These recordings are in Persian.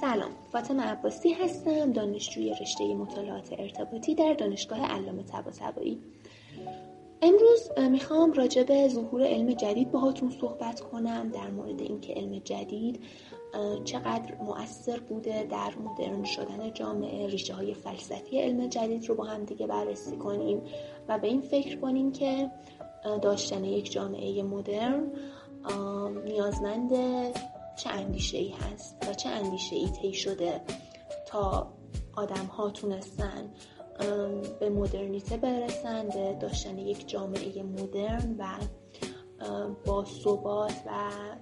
سلام، فاطمه عباسی هستم، دانشجوی رشته مطالعات ارتباطی در دانشگاه علامه طباطبایی. امروز میخوام راجع به ظهور علم جدید باهاتون صحبت کنم، در مورد اینکه علم جدید چقدر مؤثر بوده در مدرن شدن جامعه، ریشه های فلسفی علم جدید رو با هم دیگه بررسی کنیم و به این فکر کنیم که داشتن یک جامعه مدرن نیازمند چه اندیشه‌ای هست و چه اندیشه‌ای طی شده تا آدم‌ها تونستن به مدرنیته برسن، به داشتن یک جامعه مدرن و با ثبات و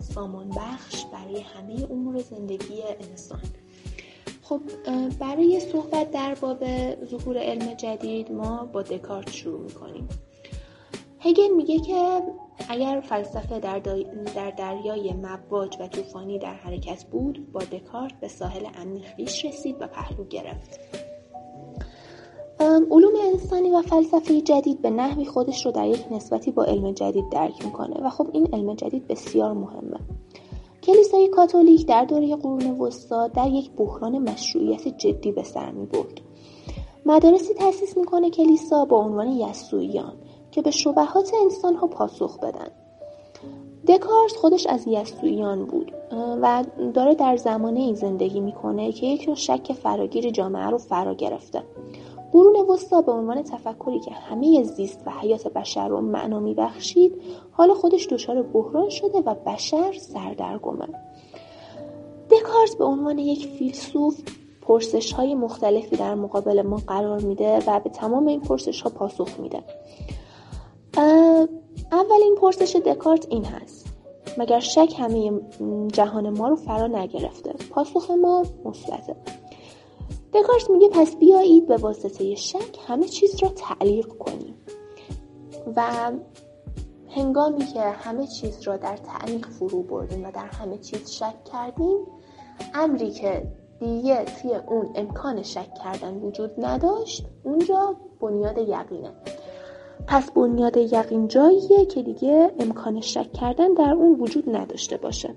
سامان بخش برای همه امور زندگی انسان. خب برای صحبت در باب ظهور علم جدید ما با دکارت شروع می‌کنیم. هگل میگه که اگر فلسفه در دریای مواج و طوفانی در حرکت بود، با دکارت به ساحل امن خویش رسید و پهلو گرفت. علوم انسانی و فلسفه جدید به نحوی خودش رو در یک نسبتی با علم جدید درک میکنه و خب این علم جدید بسیار مهمه. کلیسای کاتولیک در دوره قرون وسطا در یک بحران مشروعیت جدی به سر میبرد. مدارسی تأسیس میکنه کلیسا با عنوان یسوعیان که به شبهات انسان ها پاسخ بدن. دکارت خودش از یسوعیان بود و داره در زمانه این زندگی میکنه که یک نوع شک فراگیر جامعه رو فرا گرفته. قرون وسطا به عنوان تفکری که همه زیست و حیات بشر رو معنا میبخشید، حال خودش دچار بحران شده و بشر سردرگمه. دکارت به عنوان یک فیلسوف پرسش های مختلفی در مقابل ما قرار میده و به تمام این پرسش ها پاسخ میده. اولین پرسش دکارت این هست: مگر شک همه جهان ما رو فرا نگرفته؟ پاسخ ما مثبته. دکارت میگه پس بیایید به واسطه شک همه چیز را تعلیق کنیم. و هنگامی که همه چیز را در تعلیق فرو بردیم و در همه چیز شک کردیم، امری که دیگه توی اون امکان شک کردن وجود نداشت، اونجا بنیاد یقینه. پس بنیاد یقین جاییه که دیگه امکان شک کردن در اون وجود نداشته باشه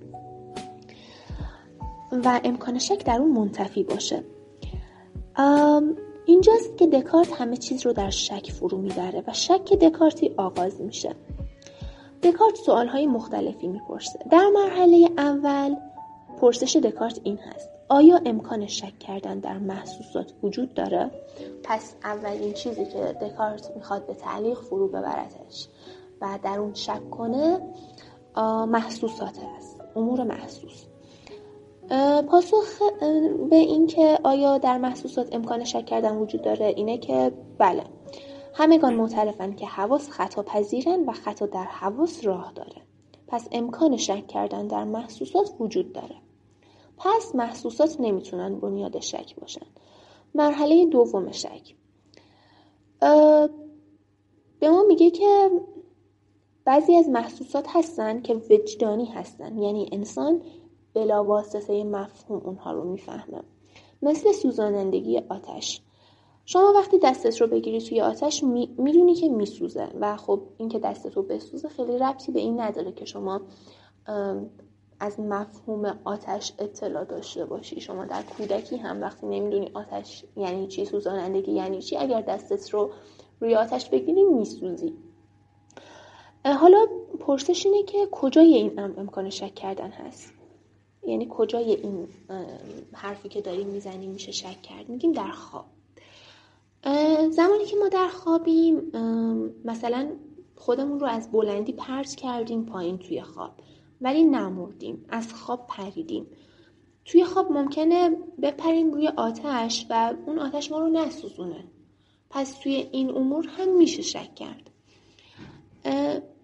و امکان شک در اون منتفی باشه. اینجاست که دکارت همه چیز رو در شک فرو می‌بره و شک دکارتی آغاز میشه. دکارت سوال‌های مختلفی می‌پرسه. در مرحله اول پرسش دکارت این هست: آیا امکان شک کردن در محسوسات وجود داره؟ پس اولین چیزی که دکارت میخواد به تعلیق فرو ببرتش و در اون شک کنه محسوسات هست، امور محسوس. پاسخ به این که آیا در محسوسات امکان شک کردن وجود داره اینه که بله، همگان معترفن که حواس خطا پذیرن و خطا در حواس راه داره. پس امکان شک کردن در محسوسات وجود داره. پس محسوسات نمیتونن بنیاد شک باشن. مرحله دوم شک به ما میگه که بعضی از محسوسات هستن که وجدانی هستن، یعنی انسان بلا واسطه مفهوم اونها رو میفهمه، مثل سوزانندگی آتش. شما وقتی دستت رو بگیری توی آتش میدونی که میسوزه و خب این که دستت رو بسوزه خیلی ربطی به این نداره که شما از مفهوم آتش اطلاع داشته باشی. شما در کودکی هم وقتی نمیدونی آتش یعنی چی، سوزانندگی یعنی چی، اگر دستت رو روی آتش بگیری میسوزی. حالا پرسش اینه که کجای این امکان شک کردن هست، یعنی کجای این حرفی که داریم میزنیم میشه شک کرد. میگیم در خواب. زمانی که ما در خوابیم، مثلا خودمون رو از بلندی پرت کردیم پایین توی خواب ولی نمردیم، از خواب پریدیم. توی خواب ممکنه بپریم روی آتش و اون آتش ما رو نسوزونه. پس توی این امور هم میشه شک کرد.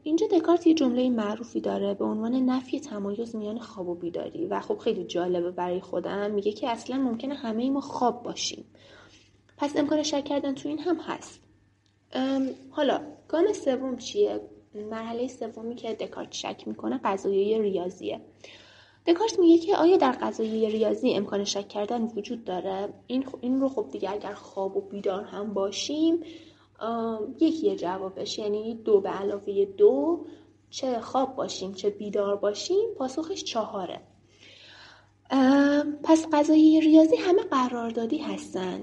اینجا دکارت یه جمله معروفی داره به عنوان نفی تمایز میان خواب و بیداری و خب خیلی جالبه برای خودم. میگه که اصلا ممکنه همه ما خواب باشیم، پس امکان شک کردن تو این هم هست. حالا گام سوم چیه؟ مرحله سومی که دکارت شک میکنه قضایای ریاضیه. دکارت میگه که آیا در قضایای ریاضی امکان شک کردن وجود داره؟ این رو خب دیگه اگر خواب و بیدار هم باشیم یکیه جوابش، یعنی 2 به علاوه 2، چه خواب باشیم چه بیدار باشیم پاسخش 4. پس قضایای ریاضی همه قراردادی هستن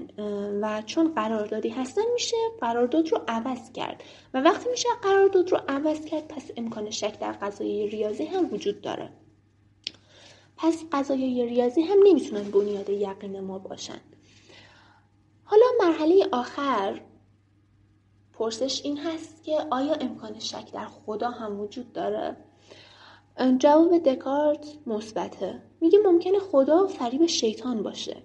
و چون قراردادی هستن میشه قرارداد رو عوض کرد و وقتی میشه قرارداد رو عوض کرد پس امکان شک در قضایای ریاضی هم وجود داره. پس قضایای ریاضی هم نمیتونن بنیاد یقین ما باشن. حالا مرحله آخر پرسش این هست که آیا امکان شک در خدا هم وجود داره؟ جواب دکارت مثبته. میگه ممکنه خدا فریب شیطان باشه.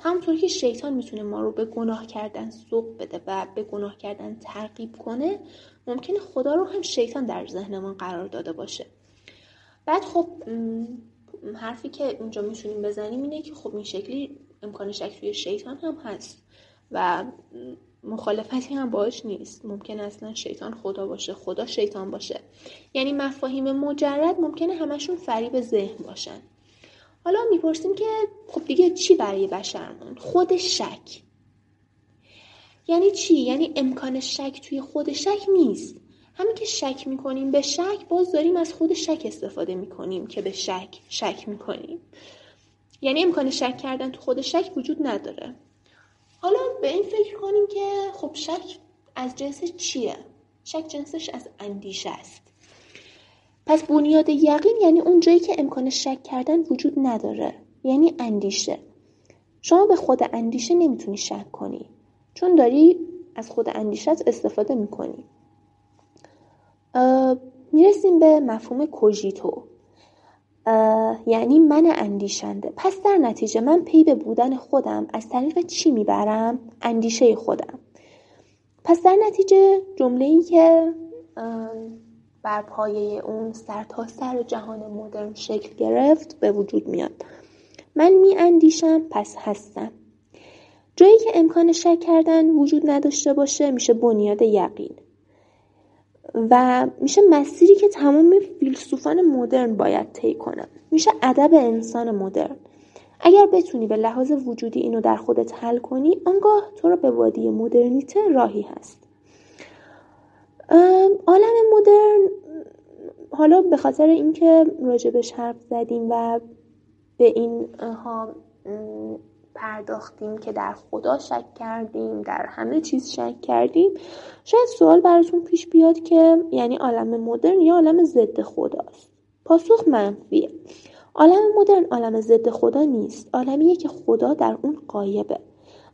همونطور که شیطان میتونه ما رو به گناه کردن سوق بده و به گناه کردن ترغیب کنه، ممکنه خدا رو هم شیطان در ذهنمون قرار داده باشه. بعد خب حرفی که اینجا میتونیم بزنیم اینه که خب این شکلی امکان شک توی شیطان هم هست و مخالفتی هم باش نیست. ممکن اصلا شیطان خدا باشه، خدا شیطان باشه. یعنی مفاهیم مجرد ممکنه همشون فریب ذهن باشن. حالا میپرسیم که خب دیگه چی برای بشرمون؟ خود شک یعنی چی؟ یعنی امکان شک توی خود شک نیست. همین که شک میکنیم به شک، باز داریم از خود شک استفاده میکنیم که به شک میکنیم. یعنی امکان شک کردن تو خود شک وجود نداره. حالا به این فکر کنیم که خب شک از جنسش چیه؟ شک جنسش از اندیشه است. پس بنیاد یقین یعنی اون جایی که امکان شک کردن وجود نداره، یعنی اندیشه. شما به خود اندیشه نمیتونی شک کنی چون داری از خود اندیشت استفاده میکنی. میرسیم به مفهوم کوجیتو، یعنی من اندیشنده. پس در نتیجه من پی به بودن خودم از طریق چی میبرم؟ اندیشه خودم. پس در نتیجه جمله‌ای که بر پایه اون سر تا سر جهان مدرن شکل گرفت به وجود میاد: من می اندیشم پس هستم. جایی که امکان شک کردن وجود نداشته باشه میشه بنیاد یقین و میشه مسیری که تمام فیلسوفان مدرن باید طی کنن. میشه ادب انسان مدرن. اگر بتونی به لحاظ وجودی اینو در خودت حل کنی، آنگاه تو رو به وادی مدرنیته راهی هست. عالم مدرن، حالا به خاطر اینکه راجبش حرف زدیم و به این ها پرداختیم که در خدا شک کردیم، در همه چیز شک کردیم، شاید سوال براتون پیش بیاد که یعنی عالم مدرن یا عالم ضد خداست؟ پاسخ منفیه. عالم مدرن عالم ضد خدا نیست، عالمیه که خدا در اون غایبه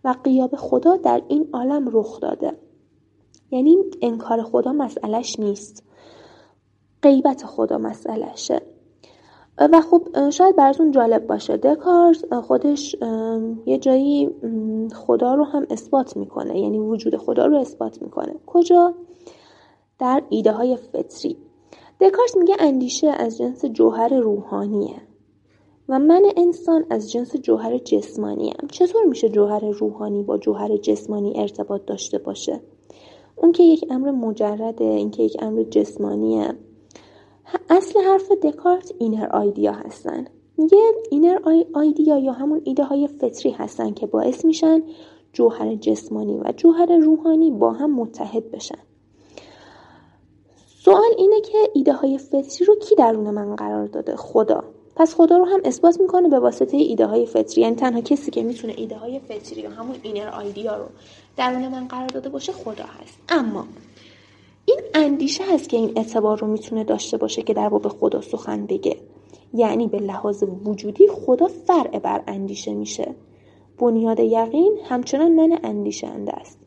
و غیاب خدا در این عالم رخ داده. یعنی انکار خدا مسئلهش نیست، غیبت خدا مسئلهشه. و خب شاید براتون جالب باشه دکارت خودش یه جایی خدا رو هم اثبات میکنه، یعنی وجود خدا رو اثبات میکنه. کجا؟ در ایده های فطری. دکارت میگه اندیشه از جنس جوهر روحانیه و من انسان از جنس جوهر جسمانیم. چطور میشه جوهر روحانی با جوهر جسمانی ارتباط داشته باشه؟ اون که یک امر مجرده، این که یک امر جسمانیه. اصل حرف دکارت اینر آیدیا هستن. میگه اینر آیدیا یا همون ایده های فطری هستن که باعث میشن جوهر جسمانی و جوهر روحانی با هم متحد بشن. سوال اینه که ایده های فطری رو کی درون من قرار داده؟ خدا. پس خدا رو هم اثبات میکنه به واسطه ایده های فطری. یعنی تنها کسی که میتونه ایده های فطری یا همون اینر آیدیا رو درون من قرار داده باشه خدا هست. اما این اندیشه هست که این اعتبار رو میتونه داشته باشه که در باب خدا سخن بگه. یعنی به لحاظ وجودی خدا فرع بر اندیشه میشه. بنیاد یقین همچنان من اندیشنده است.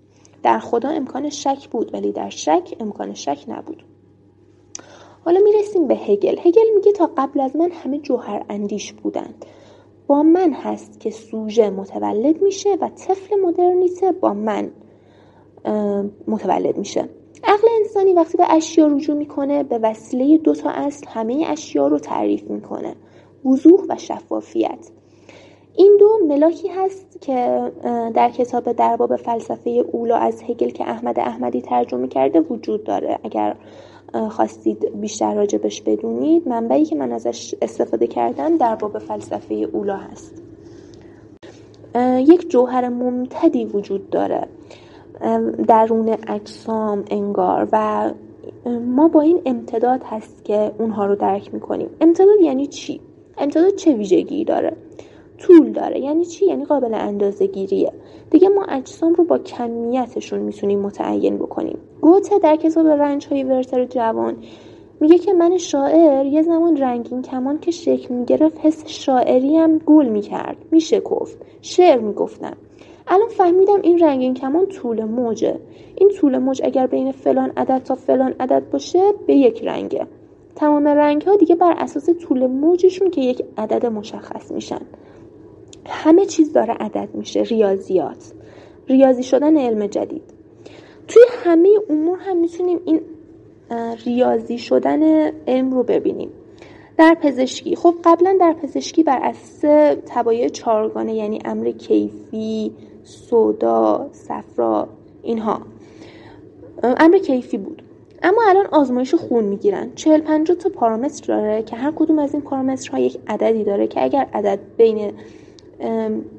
در خدا امکان شک بود ولی در شک امکان شک نبود. حالا میرسیم به هگل. هگل میگه تا قبل از من همه جوهر اندیش بودند. با من هست که سوژه متولد میشه و طفل مدرنیته با من متولد میشه. عقل انسانی وقتی به اشیا رجوع میکنه به وسیله دو تا اصل همه اشیا رو تعریف میکنه: وضوح و شفافیت. این دو ملاکی هست که در کتاب در باب فلسفه اولا از هگل که احمد احمدی ترجمه کرده وجود داره. اگر خواستید بیشتر راجبش بدونید، منبعی که من ازش استفاده کردم در باب فلسفه اولا هست. یک جوهر ممتدی وجود داره درون اجسام انگار و ما با این امتداد هست که اونها رو درک میکنیم. امتداد یعنی چی؟ امتداد چه ویژگی داره؟ طول داره. یعنی چی؟ یعنی قابل اندازه‌گیریه. دیگه ما اجسام رو با کمیتشون میتونیم متعین بکنیم. گوته در کتاب رنج های ورتر جوان میگه که من شاعر یه زمان رنگین کمان که شکل میگرفت حس شاعریم گل میکرد، میشکفت، شعر میگفتم. الان فهمیدم این رنگین کمان طول موجه. این طول موج اگر بین فلان عدد تا فلان عدد باشه به یک رنگه. تمام رنگ ها دیگه بر اساس طول موجشون که یک عدد مشخص میشن. همه چیز داره عدد میشه. ریاضیات، ریاضی شدن علم جدید. توی همه امور هم میتونیم این ریاضی شدن علم رو ببینیم. در پزشکی، خب قبلا در پزشکی بر اساس طبایع چهارگانه، یعنی امر کیفی، سودا، صفرا، اینها امر کیفی بود. اما الان آزمایش خون میگیرن، 40-50 تا پارامتر داره که هر کدوم از این پارامترها یک عددی داره که اگر عدد بین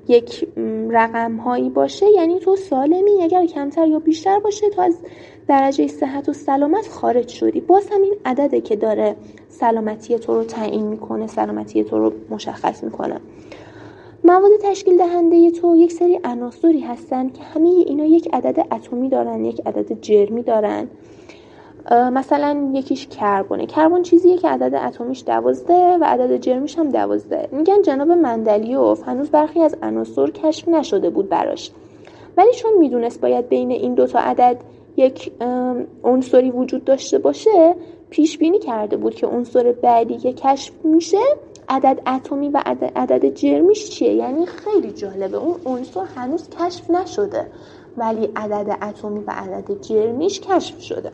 یک رقم هایی باشه یعنی تو سالمی، اگر کمتر یا بیشتر باشه تو از درجه صحت و سلامت خارج شدی. باز هم این عدده که داره سلامتی تو رو تعیین میکنه، سلامتی تو رو مشخص میکنه. مواد تشکیل دهنده تو یک سری عناصری هستن که همه اینا یک عدد اتمی دارن، یک عدد جرمی دارن. مثلا یکیش کربونه. کربن چیزیه که عدد اتمیش 12 و عدد جرمیش هم 12. میگن جناب مندلیف هنوز برخی از عناصر کشف نشده بود براش، ولی چون میدونست باید بین این دوتا عدد یک عنصری وجود داشته باشه، پیش بینی کرده بود که عنصر بعدی که کشف میشه عدد اتمی و عدد جرمیش چیه. یعنی خیلی جالبه، اون عنصر هنوز کشف نشده ولی عدد اتمی و عدد جرمیش کشف شده.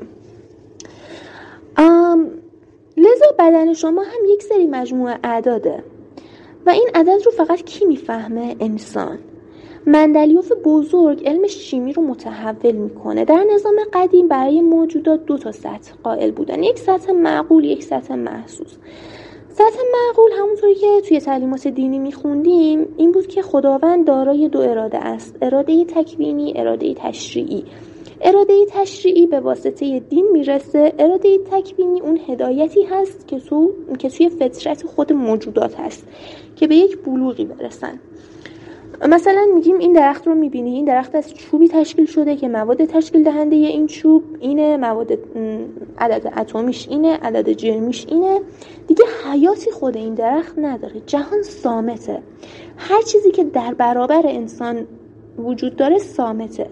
لذا بدن شما هم یک سری مجموعه اعداده و این عدد رو فقط کی میفهمه؟ انسان. مندلیف بزرگ علم شیمی رو متحول میکنه. در نظام قدیم برای موجودات 2 سطح قائل بودن، یک سطح معقول، یک سطح محسوس. سطح معقول همونطوری که توی تعلیمات دینی میخوندیم این بود که خداوند دارای 2 اراده است، اراده تکوینی، اراده تشریعی. اراده تشریعی به واسطه دین میرسه، اراده تکوینی اون هدایتی هست که توی فطرت خود موجودات هست که به یک بلوغی برسن. مثلا میگیم این درخت رو میبینی، این درخت از چوبی تشکیل شده که مواد تشکیل دهنده این چوب اینه، مواد عدد اتمیش اینه، عدد جرمیش اینه. دیگه حیاتی خود این درخت نداره، جهان صامته. هر چیزی که در برابر انسان وجود داره صامته.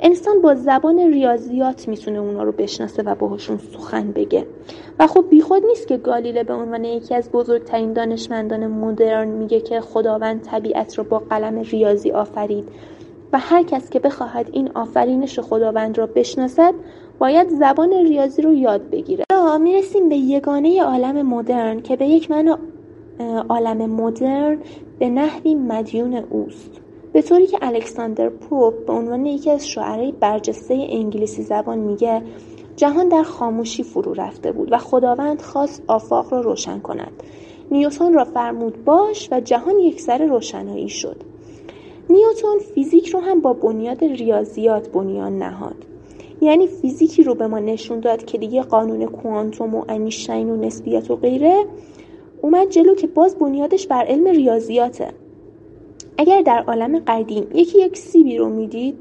انسان با زبان ریاضیات میتونه اونا رو بشناسه و باهاشون سخن بگه. و خب بیخود نیست که گالیله به عنوان یکی از بزرگترین دانشمندان مدرن میگه که خداوند طبیعت رو با قلم ریاضی آفرید و هر کس که بخواهد این آفرینش خداوند را بشناسد باید زبان ریاضی رو یاد بگیره. میرسیم به یگانه عالم مدرن که به یک معنی عالم مدرن به نحوی مدیون اوست، به طوری که الکساندر پاپ به عنوان یکی از شاعرای برجسته انگلیسی زبان میگه جهان در خاموشی فرو رفته بود و خداوند خواست آفاق را روشن کند. نیوتن را فرمود باش و جهان یکسره روشنایی شد. نیوتن فیزیک رو هم با بنیاد ریاضیات بنیان نهاد. یعنی فیزیکی رو به ما نشون داد که دیگه قانون کوانتوم و انیشتین و نسبیت و غیره اومد جلو که باز بنیادش بر علم ریاضیاته. اگر در عالم قدیم یکی یک سیبی رو میدید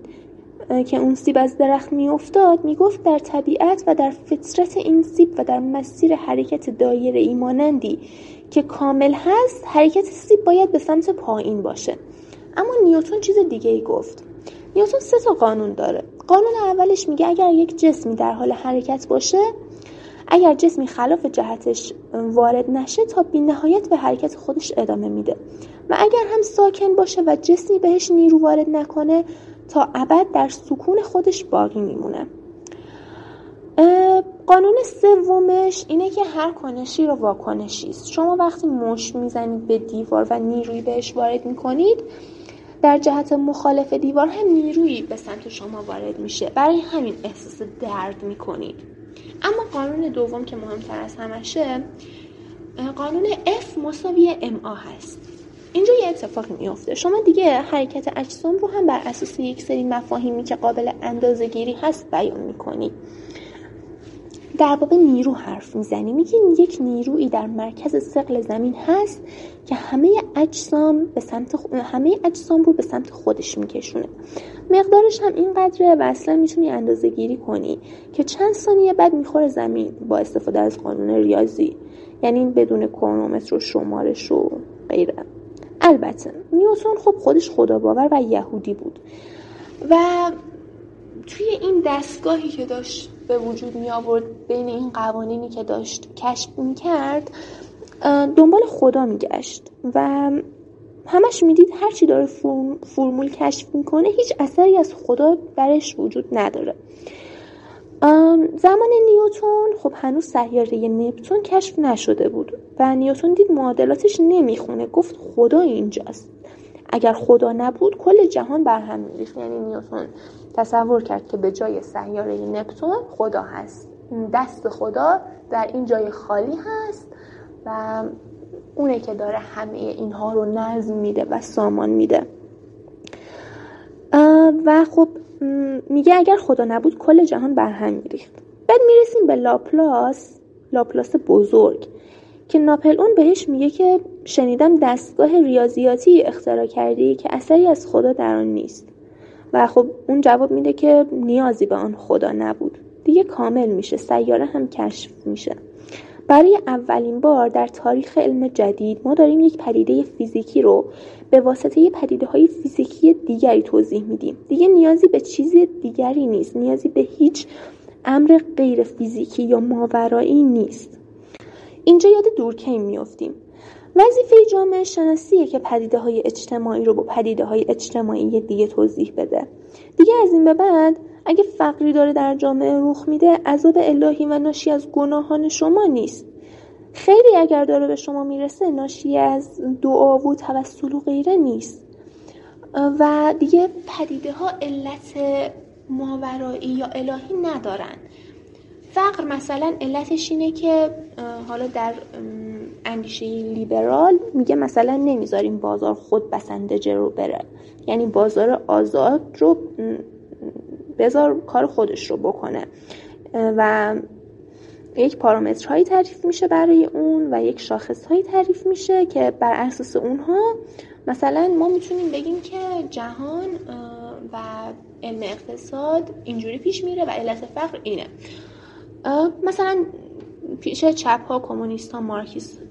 که اون سیب از درخت میافتاد، میگفت در طبیعت و در فطرت این سیب و در مسیر حرکت دایره‌ای مانندی که کامل هست، حرکت سیب باید به سمت پایین باشه. اما نیوتن چیز دیگه ای گفت. نیوتن 3 قانون داره. قانون اولش میگه اگر یک جسمی در حال حرکت باشه، اگر جسمی خلاف جهتش وارد نشه تا بی نهایت به حرکت خودش ادامه میده و اگر هم ساکن باشه و جسمی بهش نیرو وارد نکنه تا ابد در سکون خودش باقی میمونه. قانون 3مش اینه که هر کنشی رو واکنشی است. شما وقتی مشت میزنید به دیوار و نیروی بهش وارد میکنید، در جهت مخالف دیوار هم نیرویی به سمت شما وارد میشه، برای همین احساس درد میکنید. اما قانون 2 که مهمتر از همشه، قانون F=ma هست. اینجا یه اتفاق میفته. شما دیگه حرکت اجسام رو هم بر اساس یک سری مفاهیمی که قابل اندازه‌گیری هست بیان میکنید. در باب نیرو حرف میزنیم. میگیم یک نیرویی در مرکز ثقل زمین هست که همه اجسام رو به سمت خودش میکشونه. مقدارش هم اینقدره و اصلا میتونی اندازه گیری کنی که چند ثانیه بعد میخوره زمین با استفاده از قانون ریاضی، یعنی بدون کرونومتر و شمارش و غیره. البته نیوتن خب خودش خداباور و یهودی بود و توی این دستگاهی که داشت به وجود می آورد، بین این قوانینی که داشت کشف می کرد، دنبال خدا می گشت و همش می دید هرچی داره فرمول کشف می کنه هیچ اثری از خدا برش وجود نداره. زمان نیوتن خب هنوز سیاره نپتون کشف نشده بود و نیوتن دید معادلاتش نمی خونه، گفت خدا اینجاست، اگر خدا نبود کل جهان برهم می ریخت. یعنی نیوتن تصور کرد که به جای سیاره نپتون خدا هست، دست خدا در این جای خالی هست و اونه که داره همه اینها رو نظم میده و سامان میده. و خب میگه اگر خدا نبود کل جهان برهم میریخت. بعد میرسیم به لاپلاس بزرگ که ناپلئون بهش میگه که شنیدم دستگاه ریاضیاتی اختراع کردی که اثری از خدا در آن نیست و خب اون جواب میده که نیازی به آن خدا نبود، دیگه کامل میشه، سیاره هم کشف میشه. برای اولین بار در تاریخ علم جدید ما داریم یک پدیده فیزیکی رو به واسطه پدیده‌های فیزیکی دیگری توضیح میدیم، دیگه نیازی به چیز دیگری نیست، نیازی به هیچ امر غیر فیزیکی یا ماورایی نیست. اینجا یاد دورکیم میافتیم. وظیفه جامعه شناسیه که پدیده‌های اجتماعی رو با پدیده‌های اجتماعی دیگه توضیح بده. دیگه از این به بعد اگه فقری داره در جامعه رخ میده، عذاب الهی و ناشی از گناهان شما نیست. خیری اگر داره به شما میرسه، ناشی از دعا و توسل و غیره نیست. و دیگه پدیده‌ها علت ماورایی یا الهی ندارن. فقر مثلا علتش اینه که حالا در اندیشه لیبرال میگه مثلا نمیذاریم بازار خود بسندجه رو بره، یعنی بازار آزاد رو بذار کار خودش رو بکنه و یک پارامترهایی تعریف میشه برای اون و یک شاخصهایی تعریف میشه که بر اساس اونها مثلا ما میتونیم بگیم که جهان و علم اقتصاد اینجوری پیش میره و علت فقر اینه. مثلا پیش چپ ها، کمونیست ها،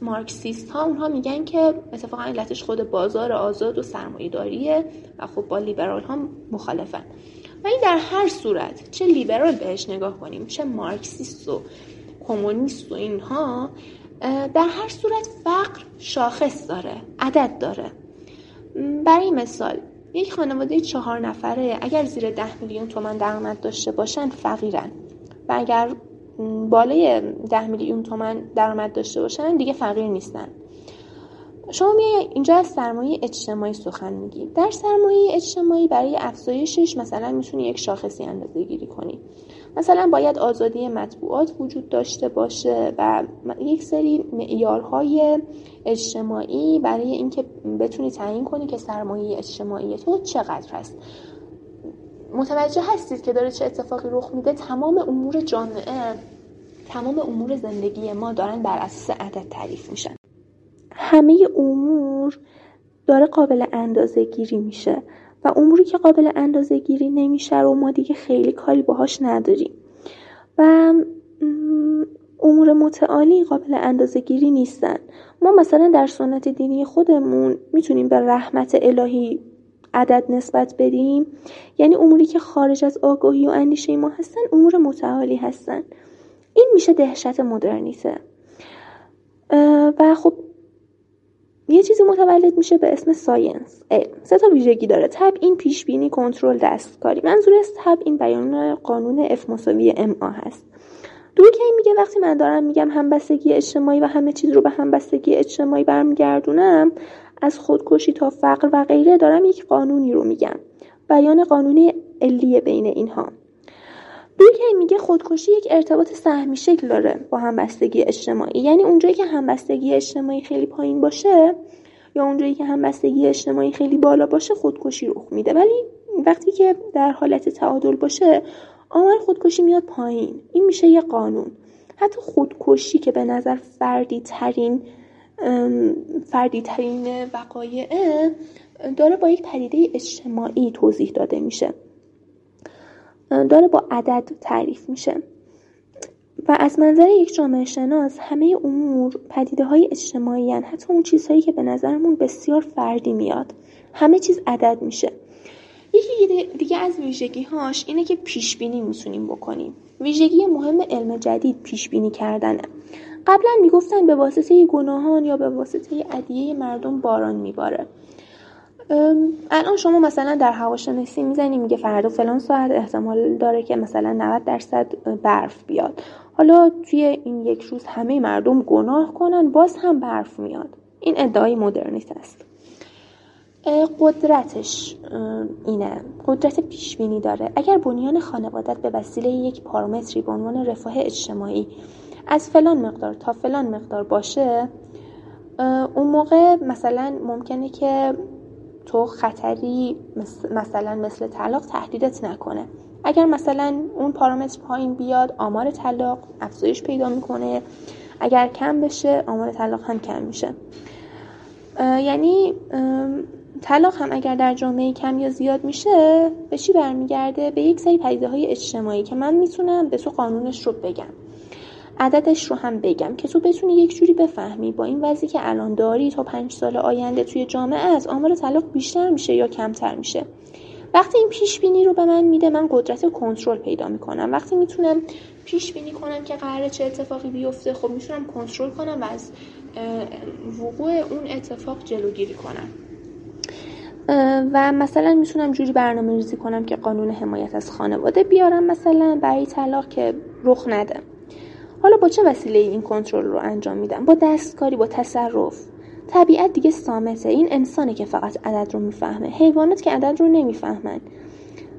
مارکسیست ها، اونها میگن که اتفاقا علتش خود بازار آزاد و سرمایه داریه و خب با لیبرال ها مخالفن. ولی در هر صورت چه لیبرال بهش نگاه کنیم، چه مارکسیست و کمونیست و اینها، در هر صورت فقر شاخص داره، عدد داره. برای مثال یک خانواده 4 نفره اگر زیر 10 میلیون تومان درآمد داشته باشن فقیرن و اگر بالای 10 میلیون تومان درآمد داشته باشن دیگه فقیر نیستن. شما میای اینجا از سرمایه اجتماعی سخن میگی. در سرمایه اجتماعی برای افزایشش مثلا میتونی یک شاخصی اندازه گیری کنی، مثلا باید آزادی مطبوعات وجود داشته باشه و یک سری معیارهای اجتماعی برای اینکه بتونی تعیین کنی که سرمایه اجتماعی تو چقدر است. متوجه هستید که داره چه اتفاقی رخ میده؟ تمام امور جامعه، تمام امور زندگی ما دارن بر اساس عدد تعریف میشن. همه امور داره قابل اندازه گیری میشه و اموری که قابل اندازه گیری نمیشه رو ما دیگه خیلی کاری باهاش نداریم و امور متعالی قابل اندازه گیری نیستن. ما مثلا در سنت دینی خودمون میتونیم به رحمت الهی عدد نسبت بدیم، یعنی اموری که خارج از آگاهی و اندیشه ما هستن امور متعالی هستن. این میشه دهشت مدرنیته و خب یه چیزی متولد میشه به اسم ساینس. 3 ویژگی داره: تبیین، پیشبینی، کنترل، دستکاری. منظور از تبیین بیان قانون F=ma هست. دورکیم میگه وقتی من دارم میگم همبستگی اجتماعی و همه چیز رو به همبستگی اجتماعی برمیگردونم، از خودکشی تا فقر و غیره، دارم یک قانونی رو میگم، بیان قانون علیه بین اینها. دورکیم میگه خودکشی یک ارتباط سهمی شکل داره با همبستگی اجتماعی، یعنی اونجایی که همبستگی اجتماعی خیلی پایین باشه یا اونجایی که همبستگی اجتماعی خیلی بالا باشه خودکشی رخ میده، ولی وقتی که در حالت تعادل باشه آمار خودکشی میاد پایین. این میشه یه قانون. حتی خودکشی که به نظر فردی ترین وقایعه داره با یک پدیده اجتماعی توضیح داده میشه، داره با عدد تعریف میشه و از منظر یک جامعه شناس همه امور پدیده‌های اجتماعی هن. حتی اون چیزهایی که به نظرمون بسیار فردی میاد همه چیز عدد میشه. یکی دیگه از ویژگی‌هاش اینه که پیشبینی میتونیم بکنیم. ویژگی مهم علم جدید پیشبینی کردنه. قبلا میگفتن به واسطه گناهان یا به واسطه ادعیه مردم باران میباره. الان شما مثلا در هواشناسی میزنی میگه فردا فلان ساعت احتمال داره که مثلا 90% برف بیاد. حالا توی این یک روز همه مردم گناه کنن باز هم برف میاد. این ادعای مدرنیته است. قدرتش اینه، قدرت پیشبینی داره. اگر بنیان خانوادت به وسیله یک پارامتری به عنوان رفاه اجتماعی از فلان مقدار تا فلان مقدار باشه، اون موقع مثلا ممکنه که تو خطری مثلا مثل طلاق تهدیدت نکنه. اگر مثلا اون پارامتر پایین بیاد آمار طلاق افزایش پیدا میکنه، اگر کم بشه آمار طلاق هم کم میشه. یعنی طلاق هم اگر در جامعه کم یا زیاد میشه به چی برمیگرده؟ به یک سری پدیده‌های اجتماعی که من میتونم به تو قانونش رو بگم، عددش رو هم بگم که تو بتونی یک جوری بفهمی با این وضعی که الان داری تا 5 سال آینده توی جامعه از آمار طلاق بیشتر میشه یا کمتر میشه. وقتی این پیش بینی رو به من میده من قدرت کنترل پیدا میکنم. وقتی میتونم پیش بینی کنم که قراره چه اتفاقی بیفته، خب میتونم کنترل کنم و از وقوع اون اتفاق جلوگیری کنم و مثلا میتونم جوری برنامه‌ریزی کنم که قانون حمایت از خانواده بیارم مثلا برای طلاق که رخ نده. حالا با چه وسیله این کنترل رو انجام میدم؟ با دستکاری، با تصرف. طبیعت دیگه صامته، این انسانه که فقط عدد رو میفهمه، حیوانات که عدد رو نمیفهمن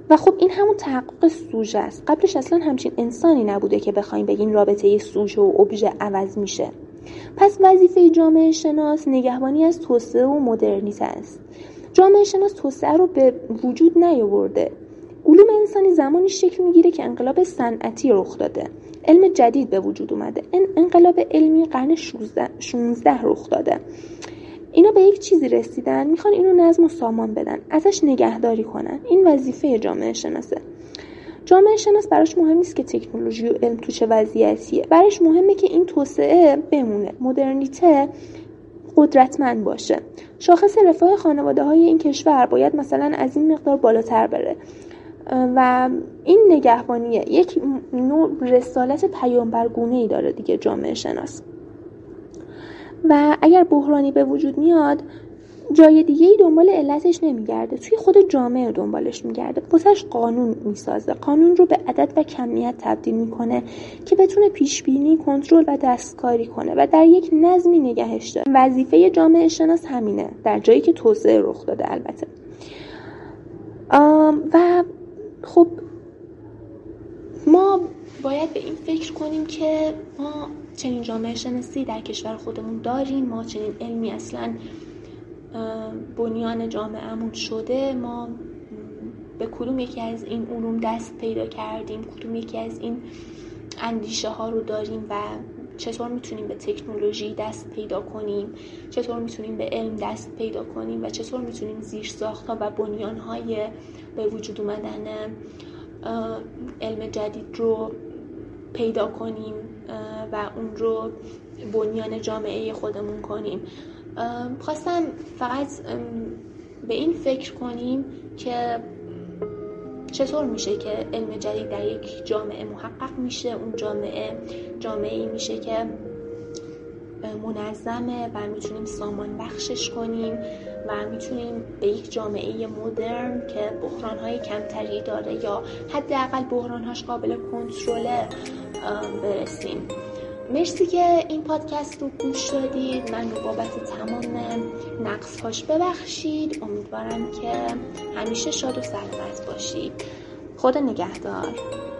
و خب این همون تحقق سوژه است. قبلش اصلا همچین انسانی نبوده که بخوایم بگیم رابطه سوژه و ابژه عوض میشه. پس وظیفه جامعه شناس نگهبانی از توسعه و مدرنیته است. جامعه شناس توسعه رو به وجود نیاورده. علوم انسانی زمانی شکل میگیره که انقلاب صنعتی رخ داده، علم جدید به وجود اومده، انقلاب علمی قرن 16 رخ داده. اینا به یک چیزی رسیدن، میخوان اینو نظم و سامان بدن، ازش نگهداری کنن. این وظیفه جامعه شناسه. جامعه شناس براش مهم نیست که تکنولوژی و علم تو چه وضعیتیه، براش مهمه که این توسعه بمونه، مدرنیته قدرتمند باشه. شاخص رفاه خانواده‌های این کشور باید مثلا از این مقدار بالاتر بره و این نگهبانیه. یک نوع رسالت پیامبرگونه‌ای داره دیگه جامعه شناس و اگر بحرانی به وجود میاد جای دیگه‌ای دنبال علتش نمیگرده، توی خود جامعه دنبالش میگرده، واسش قانون میسازه، قانون رو به عدد و کمیت تبدیل میکنه که بتونه پیشبینی، کنترل و دستکاری کنه و در یک نظمی نگهش داره. وظیفه جامعه شناس همینه، در جایی که توسعه رخ داده البته. و خب ما باید به این فکر کنیم که ما چنین جامعه شناسی در کشور خودمون داریم، ما چنین علمی اصلا بنیان جامعهمون شده، ما به کدوم یکی از این علوم دست پیدا کردیم، کدوم یکی از این اندیشه ها رو داریم و چطور میتونیم به تکنولوژی دست پیدا کنیم، چطور میتونیم به علم دست پیدا کنیم و چطور میتونیم زیرساخت‌ها و بنیان‌های به وجود اومدن علم جدید رو پیدا کنیم و اون رو بنیان جامعه خودمون کنیم. خواستم فقط به این فکر کنیم که چطور میشه که علم جدید در یک جامعه محقق میشه، اون جامعه‌ای میشه که منظمه و میتونیم سامان بخشش کنیم و میتونیم به یک جامعه مدرن که بحرانهای کمتری داره یا حداقل بحرانهاش قابل کنترله برسیم. مرسی که این پادکست رو گوش دادید. من رو بابت تمام نقص‌هاش ببخشید. امیدوارم که همیشه شاد و سلامت باشید. خدا نگهدار.